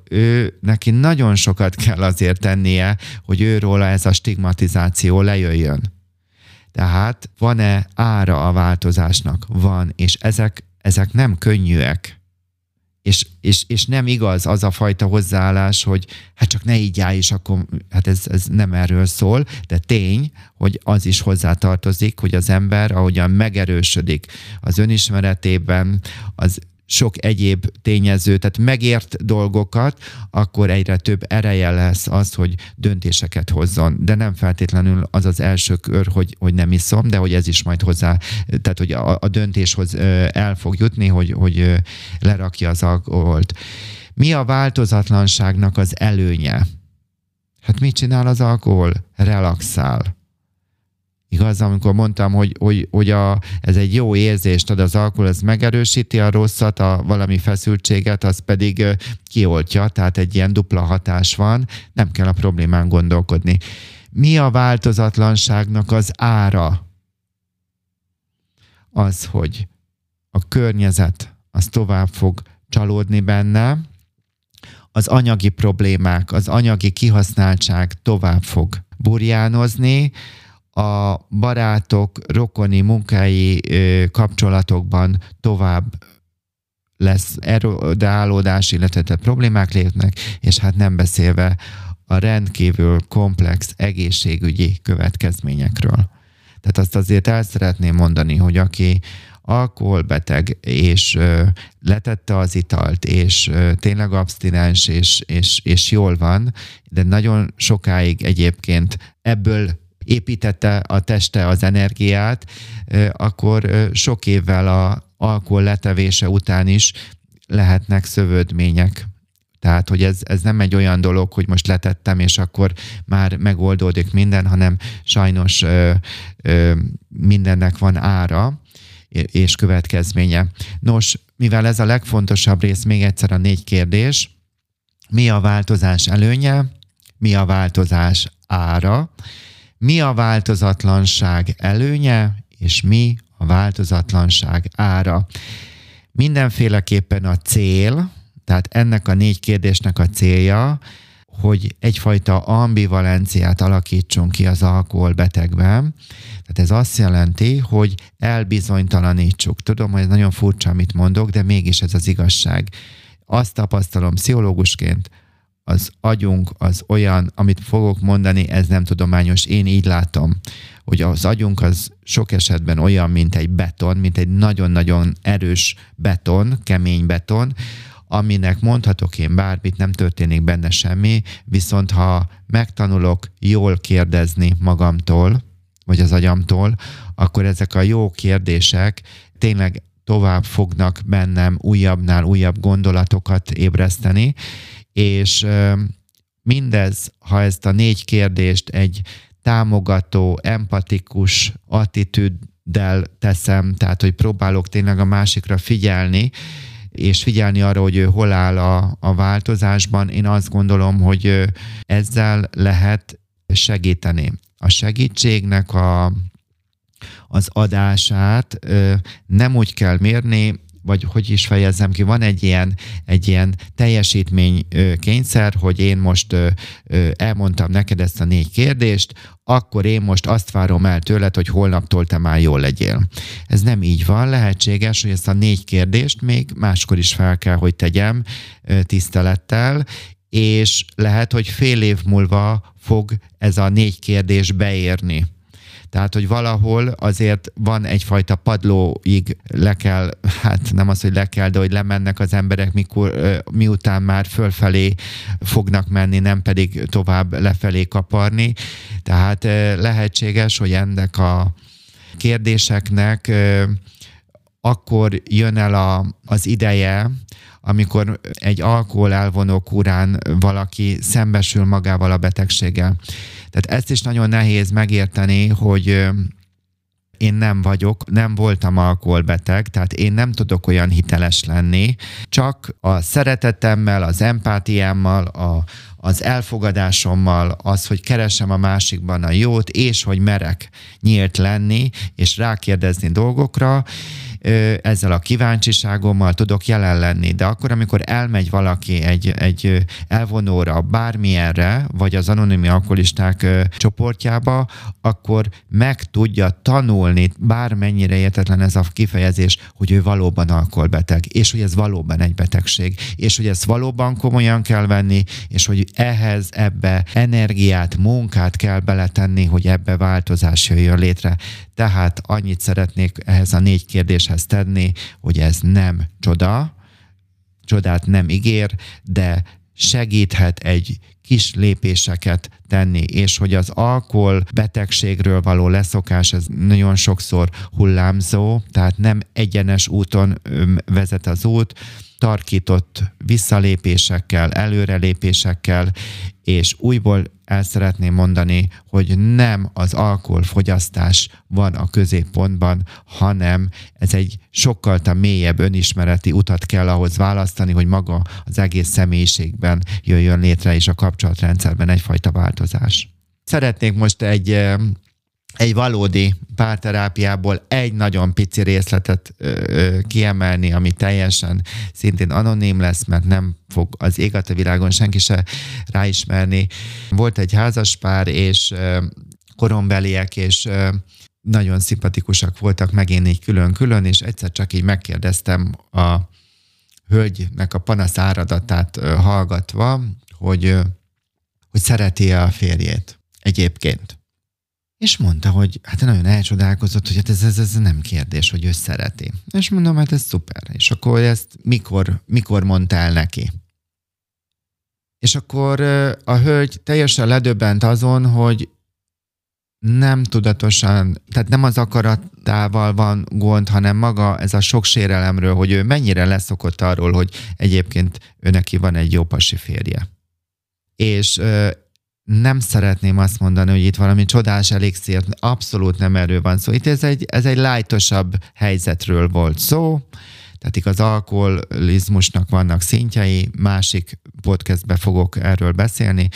neki nagyon sokat kell azért tennie, hogy őróla ez a stigmatizáció lejöjjön. Tehát van-e ára a változásnak? Van, és ezek nem könnyűek. És nem igaz az a fajta hozzáállás, hogy hát csak ne így állj, és akkor, hát ez nem erről szól, de tény, hogy az is hozzátartozik, hogy az ember, ahogyan megerősödik az önismeretében, az sok egyéb tényező, tehát megért dolgokat, akkor egyre több ereje lesz az, hogy döntéseket hozzon. De nem feltétlenül az az első kör, hogy nem iszom, de hogy ez is majd hozzá, tehát hogy a döntéshoz el fog jutni, hogy lerakja az alkoholt. Mi a változatlanságnak az előnye? Hát mit csinál az alkohol? Relaxál. Igaz, amikor mondtam, hogy ez egy jó érzést ad az alkohol, ez megerősíti a rosszat, a valami feszültséget, az pedig kioltja, tehát egy ilyen dupla hatás van, nem kell a problémán gondolkodni. Mi a változatlanságnak az ára? Az, hogy a környezet az tovább fog csalódni benne, az anyagi problémák, az anyagi kihasználtság tovább fog burjánozni, a barátok, rokoni, munkai kapcsolatokban tovább lesz erodálódás, illetve problémák lépnek, és hát nem beszélve a rendkívül komplex egészségügyi következményekről. Tehát azt azért el szeretném mondani, hogy aki alkoholbeteg, és letette az italt, és tényleg abstinens, és jól van, de nagyon sokáig egyébként ebből építette a teste az energiát, akkor sok évvel a alkohol letevése után is lehetnek szövődmények. Tehát, hogy ez nem egy olyan dolog, hogy most letettem, és akkor már megoldódik minden, hanem sajnos mindennek van ára és következménye. Nos, mivel ez a legfontosabb rész, még egyszer a 4 kérdés. Mi a változás előnye? Mi a változás ára? Mi a változatlanság előnye, és mi a változatlanság ára? Mindenféleképpen a cél, tehát ennek a 4 kérdésnek a célja, hogy egyfajta ambivalenciát alakítsunk ki az alkoholbetegben. Tehát ez azt jelenti, hogy elbizonytalanítsuk. Tudom, hogy ez nagyon furcsa, amit mondok, de mégis ez az igazság. Azt tapasztalom pszichológusként, az agyunk az olyan, amit fogok mondani, ez nem tudományos, én így látom, hogy az agyunk az sok esetben olyan, mint egy beton, mint egy nagyon-nagyon erős beton, kemény beton, aminek mondhatok én bármit, nem történik benne semmi, viszont ha megtanulok jól kérdezni magamtól, vagy az agyamtól, akkor ezek a jó kérdések tényleg tovább fognak bennem újabbnál újabb gondolatokat ébreszteni, és mindez, ha ezt a 4 kérdést egy támogató, empatikus attitűddel teszem, tehát hogy próbálok tényleg a másikra figyelni, és figyelni arra, hogy ő hol áll a változásban, én azt gondolom, hogy ezzel lehet segíteni. A segítségnek az adását nem úgy kell mérni, vagy hogy is fejezzem ki, van egy ilyen teljesítménykényszer, hogy én most elmondtam neked ezt a 4 kérdést, akkor én most azt várom el tőled, hogy holnaptól te már jól legyél. Ez nem így van, lehetséges, hogy ezt a 4 kérdést még máskor is fel kell, hogy tegyem tisztelettel, és lehet, hogy fél év múlva fog ez a 4 kérdés beérni. Tehát, hogy valahol azért van egyfajta padlóig le kell, hát nem az, hogy le kell, de hogy lemennek az emberek, miután már fölfelé fognak menni, nem pedig tovább lefelé kaparni. Tehát lehetséges, hogy ennek a kérdéseknek akkor jön el az ideje, amikor egy alkohol elvonó kúrán valaki szembesül magával a betegséggel. Tehát ezt is nagyon nehéz megérteni, hogy én nem vagyok, nem voltam alkoholbeteg, tehát én nem tudok olyan hiteles lenni, csak a szeretetemmel, az empátiámmal, az elfogadásommal, az, hogy keresem a másikban a jót, és hogy merek nyílt lenni, és rákérdezni dolgokra, ezzel a kíváncsiságommal tudok jelen lenni. De akkor, amikor elmegy valaki egy elvonóra, bármilyenre, vagy az anonim alkoholisták csoportjába, akkor meg tudja tanulni, bármennyire értetlen ez a kifejezés, hogy ő valóban alkoholbeteg, és hogy ez valóban egy betegség, és hogy ezt valóban komolyan kell venni, és hogy ehhez, ebbe energiát, munkát kell beletenni, hogy ebbe változás jöjjön létre. Tehát annyit szeretnék ehhez a 4 kérdéshez tenni, hogy ez nem csoda, csodát nem ígér, de segíthet egy kis lépéseket tenni, és hogy az alkohol betegségről való leszokás, ez nagyon sokszor hullámzó, tehát nem egyenes úton vezet az út, tarkított visszalépésekkel, előrelépésekkel, és újból el szeretném mondani, hogy nem az alkoholfogyasztás van a középpontban, hanem ez egy sokkal mélyebb önismereti utat kell ahhoz választani, hogy maga az egész személyiségben jöjjön létre, és a kapcsolatrendszerben egyfajta változás. Szeretnék most egy valódi párterápiából egy nagyon pici részletet kiemelni, ami teljesen szintén anonim lesz, mert nem fog az ég a világon senki se ráismerni. Volt egy házaspár, és korombeliek, és nagyon szimpatikusak voltak, megint így külön-külön, és egyszer csak így megkérdeztem a hölgynek a panasz áradatát hallgatva, hogy szereti-e a férjét egyébként. És mondta, hogy hát nagyon elcsodálkozott, hogy hát ez nem kérdés, hogy ő szereti. És mondom, hát ez szuper. És akkor ezt mikor mondtál neki? És akkor a hölgy teljesen ledöbbent azon, hogy nem tudatosan, tehát nem az akaratával van gond, hanem maga ez a sok sérelemről, hogy ő mennyire leszokott arról, hogy egyébként ő neki van egy jó pasi férje. És nem szeretném azt mondani, hogy itt valami csodás elixír, abszolút nem erről van szó. Itt ez egy lájtosabb helyzetről volt szó, tehát az alkoholizmusnak vannak szintjei, másik podcastben fogok erről beszélni,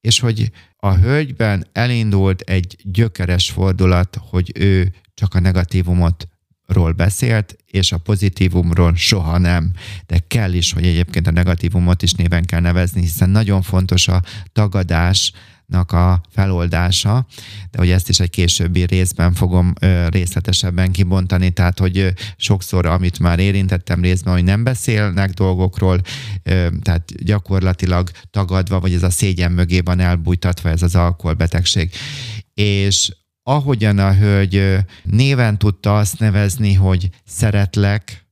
és hogy a hölgyben elindult egy gyökeres fordulat, hogy ő csak a negatívumról beszélt, és a pozitívumról soha nem. De kell is, hogy egyébként a negatívumot is néven kell nevezni, hiszen nagyon fontos a tagadásnak a feloldása, de hogy ezt is egy későbbi részben fogom részletesebben kibontani, tehát hogy sokszor, amit már érintettem részben, hogy nem beszélnek dolgokról, tehát gyakorlatilag tagadva, vagy ez a szégyen mögé van elbújtatva ez az alkoholbetegség. És ahogyan a hölgy néven tudta azt nevezni, hogy szeretlek,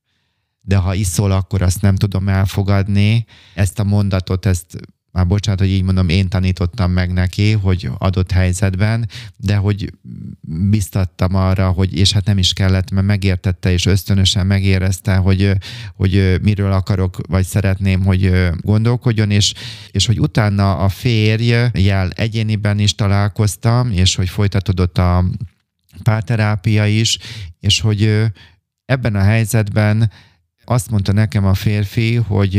de ha iszol, akkor azt nem tudom elfogadni. Ezt a mondatot, már bocsánat, hogy így mondom, én tanítottam meg neki, hogy adott helyzetben, de hogy biztattam arra, hogy, és hát nem is kellett, mert megértette és ösztönösen megérezte, hogy miről akarok, vagy szeretném, hogy gondolkodjon, és hogy utána a férjjel egyéniben is találkoztam, és hogy folytatódott a párterápia is, és hogy ebben a helyzetben azt mondta nekem a férfi, hogy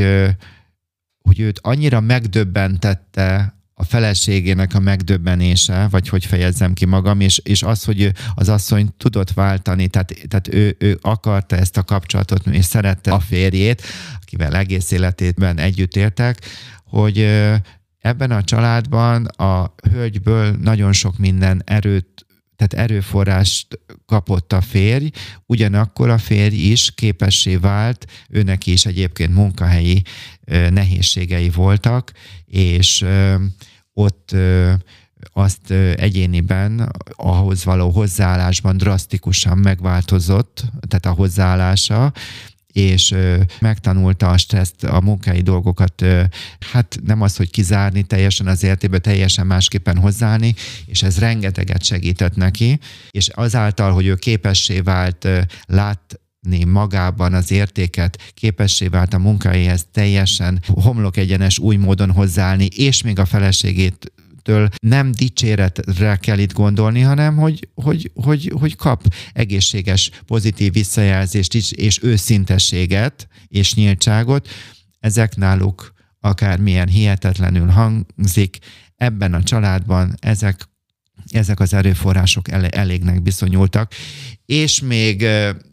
őt annyira megdöbbentette a feleségének a megdöbbenése, vagy hogy fejezzem ki magam, és az, hogy az asszony tudott váltani, tehát ő akarta ezt a kapcsolatot, és szerette a férjét, akivel egész életében együtt éltek, hogy ebben a családban a hölgyből nagyon sok minden erőforrást kapott a férj, ugyanakkor a férj is képessé vált, őneki is egyébként munkahelyi nehézségei voltak, és ott azt egyéniben ahhoz való hozzáállásban drasztikusan megváltozott, tehát a hozzáállása, és megtanulta a stresszt, a munkai dolgokat, hát nem az, hogy kizárni teljesen az életéből, teljesen másképpen hozzáállni, és ez rengeteget segített neki, és azáltal, hogy ő képessé vált látni magában az értéket, képessé vált a munkájához teljesen homlokegyenes új módon hozzáállni, és még a feleségét emberektől nem dicséretre kell itt gondolni, hanem hogy kap egészséges, pozitív visszajelzést is, és őszintességet, és nyíltságot. Ezek náluk akármilyen hihetetlenül hangzik, ebben a családban ezek az erőforrások elégnek bizonyultak, és még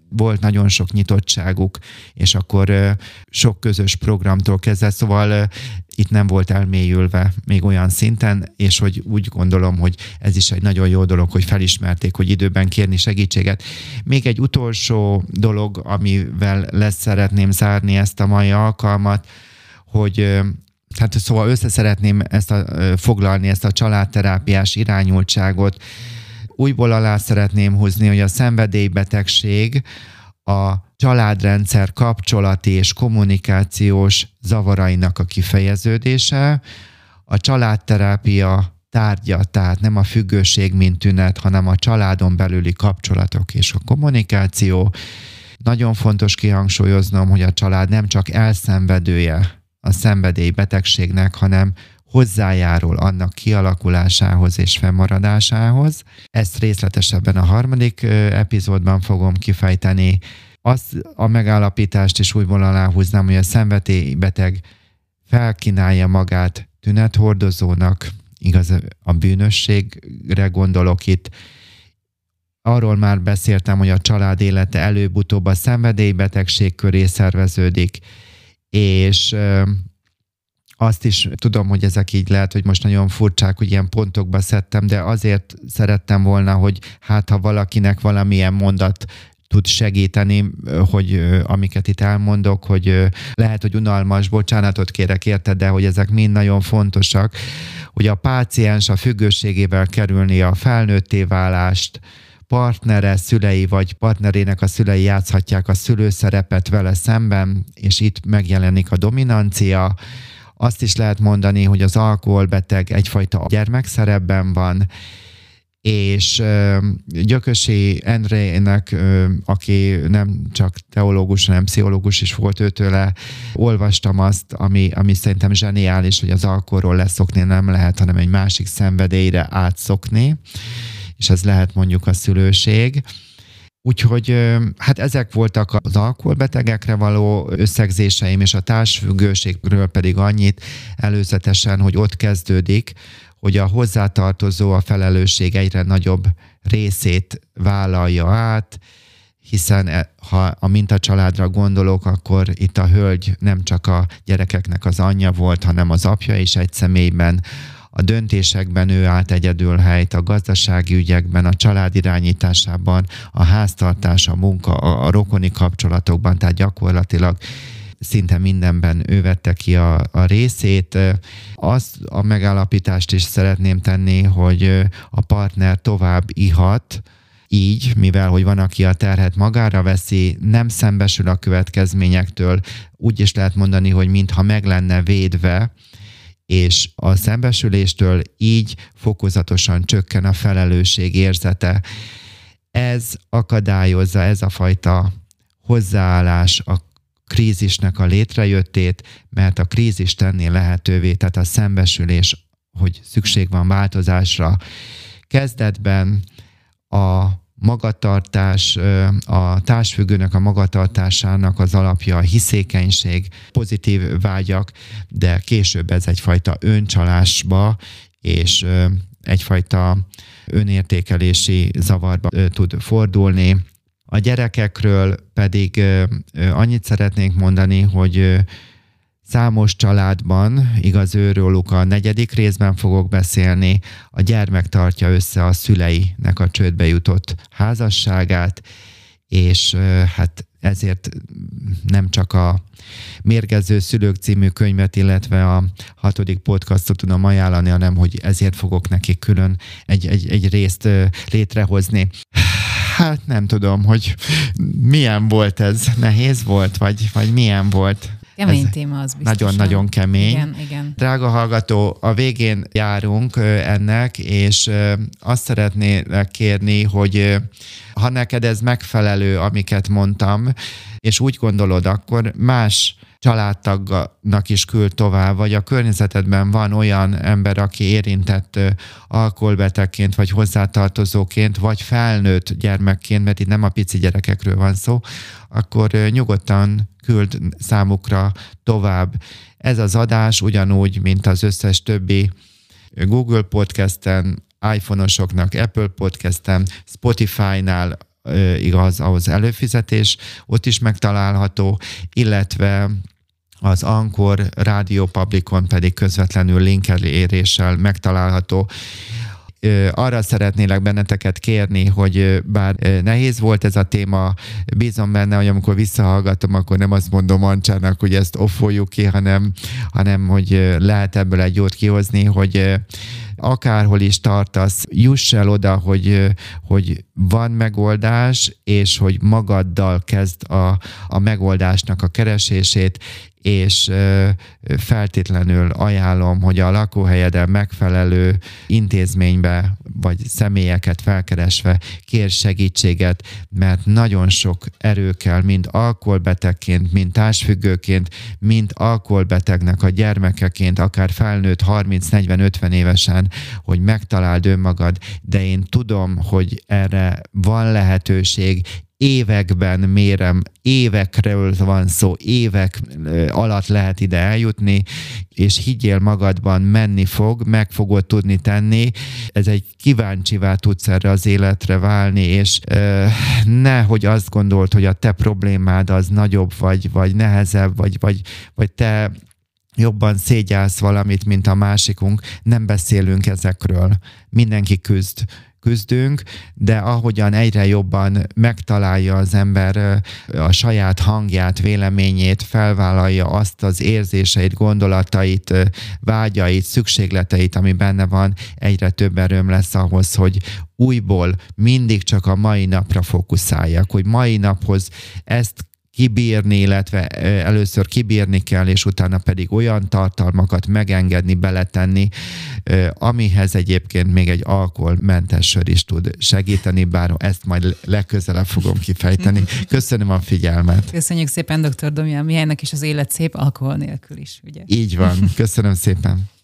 volt nagyon sok nyitottságuk, és akkor sok közös programtól kezdve, szóval itt nem volt elmélyülve még olyan szinten, és hogy úgy gondolom, hogy ez is egy nagyon jó dolog, hogy felismerték, hogy időben kérni segítséget. Még egy utolsó dolog, amivel szeretném zárni ezt a mai alkalmat, hogy hát szóval össze szeretném foglalni ezt a családterápiás irányultságot. Újból alá szeretném húzni, hogy a szenvedélybetegség a családrendszer kapcsolati és kommunikációs zavarainak a kifejeződése, a családterápia tárgya, tehát nem a függőség, mint tünet, hanem a családon belüli kapcsolatok és a kommunikáció. Nagyon fontos kihangsúlyoznom, hogy a család nem csak elszenvedője a szenvedélybetegségnek, hanem hozzájárul annak kialakulásához és fennmaradásához. Ezt részletesebben a harmadik epizódban fogom kifejteni. Azt a megállapítást is újból aláhúznám, hogy a szenvedélybeteg felkínálja magát tünethordozónak, igaz, a bűnösségre gondolok itt. Arról már beszéltem, hogy a család élete előbb-utóbb a szenvedélybetegség köré szerveződik, és azt is tudom, hogy ezek így lehet, hogy most nagyon furcsák, hogy ilyen pontokba szedtem, de azért szerettem volna, hogy hát ha valakinek valamilyen mondat tud segíteni, hogy amiket itt elmondok, hogy lehet, hogy unalmas, bocsánatot kérek érte, de hogy ezek mind nagyon fontosak, hogy a páciens a függőségével kerülni a felnőtté válást, partnere, szülei vagy partnerének a szülei játszhatják a szülőszerepet vele szemben, és itt megjelenik a dominancia. Azt is lehet mondani, hogy az alkoholbeteg egyfajta gyermekszerepben van, és Gyökösi Endrének, aki nem csak teológus, hanem pszichológus is volt, őtőle olvastam azt, ami szerintem zseniális, hogy az alkoholról leszokni nem lehet, hanem egy másik szenvedélyre átszokni, és ez lehet mondjuk a szülőség. Úgyhogy hát ezek voltak az alkoholbetegekre való összegzéseim, és a társfüggőségről pedig annyit előzetesen, hogy ott kezdődik, hogy a hozzátartozó a felelősség egyre nagyobb részét vállalja át, hiszen ha a mintacsaládra gondolok, akkor itt a hölgy nem csak a gyerekeknek az anyja volt, hanem az apja is egy személyben. A döntésekben ő állt egyedül helyt, a gazdasági ügyekben, a család irányításában, a háztartás, a munka, a rokoni kapcsolatokban, tehát gyakorlatilag szinte mindenben ő vette ki a részét. Azt a megállapítást is szeretném tenni, hogy a partner tovább ihat, így, mivel hogy van, aki a terhet magára veszi, nem szembesül a következményektől, úgy is lehet mondani, hogy mintha meg lenne védve, és a szembesüléstől így fokozatosan csökken a felelősség érzete. Ez akadályozza, ez a fajta hozzáállás a krízisnek a létrejöttét, mert a krízis tenni lehetővé, tehát a szembesülés, hogy szükség van változásra. Kezdetben a magatartás, a társfüggőnek a magatartásának az alapja a hiszékenység, pozitív vágyak, de később ez egyfajta öncsalásba és egyfajta önértékelési zavarba tud fordulni. A gyerekekről pedig annyit szeretnénk mondani, hogy számos családban, igaz, őrőlük a negyedik részben fogok beszélni, a gyermek tartja össze a szüleinek a csődbe jutott házasságát, és hát ezért nem csak a Mérgező Szülők című könyvet, illetve a 6. podcastot tudom ajánlani, hanem hogy ezért fogok neki külön egy részt létrehozni. Hát nem tudom, hogy milyen volt ez, nehéz volt, vagy milyen volt. Kemény téma, az biztos. Nagyon-nagyon kemény. Igen, igen. Drága hallgató, a végén járunk ennek, és azt szeretnélek kérni, hogy Ha neked ez megfelelő, amiket mondtam, és úgy gondolod, akkor más családtagnak is küld tovább, vagy a környezetedben van olyan ember, aki érintett alkoholbetegként, vagy hozzátartozóként, vagy felnőtt gyermekként, mert itt nem a pici gyerekekről van szó, akkor nyugodtan küld számukra tovább. Ez az adás ugyanúgy, mint az összes többi Google Podcasten, iPhone-osoknak, Apple Podcasten, Spotify-nál igaz az előfizetés, ott is megtalálható, illetve az Anchor Rádió Publikon pedig közvetlenül linkeléréssel megtalálható. Arra szeretnélek benneteket kérni, hogy bár nehéz volt ez a téma, bízom benne, hogy amikor visszahallgatom, akkor nem azt mondom Ancsának, hogy ezt offoljuk ki, hanem hogy lehet ebből egy jót kihozni, hogy akárhol is tartasz, juss el oda, hogy van megoldás, és hogy magaddal kezd a megoldásnak a keresését, és feltétlenül ajánlom, hogy a lakóhelyeden megfelelő intézménybe vagy személyeket felkeresve kér segítséget, mert nagyon sok erő kell, mind alkoholbetegként, mind társfüggőként, mind alkoholbetegnek a gyermekeként, akár felnőtt 30-40-50 évesen, hogy megtaláld önmagad, de én tudom, hogy erre van lehetőség, években mérem, évekről van szó, évek alatt lehet ide eljutni, és higgyél magadban, menni fog, meg fogod tudni tenni. Ez egy kíváncsivá tudsz erre az életre válni, és nehogy azt gondolt, hogy a te problémád az nagyobb, vagy nehezebb, vagy te jobban szégyellsz valamit, mint a másikunk. Nem beszélünk ezekről. Mindenki küzdünk, de ahogyan egyre jobban megtalálja az ember a saját hangját, véleményét, felvállalja azt az érzéseit, gondolatait, vágyait, szükségleteit, ami benne van, egyre több erőm lesz ahhoz, hogy újból mindig csak a mai napra fókuszáljak, hogy mai naphoz ezt kibírni, illetve először kibírni kell, és utána pedig olyan tartalmakat megengedni, beletenni, amihez egyébként még egy alkoholmentes sör is tud segíteni, bár ezt majd legközelebb fogom kifejteni. Köszönöm a figyelmet. Köszönjük szépen dr. Domján Mihálynak, és az élet szép alkohol nélkül is, ugye? Így van. Köszönöm szépen.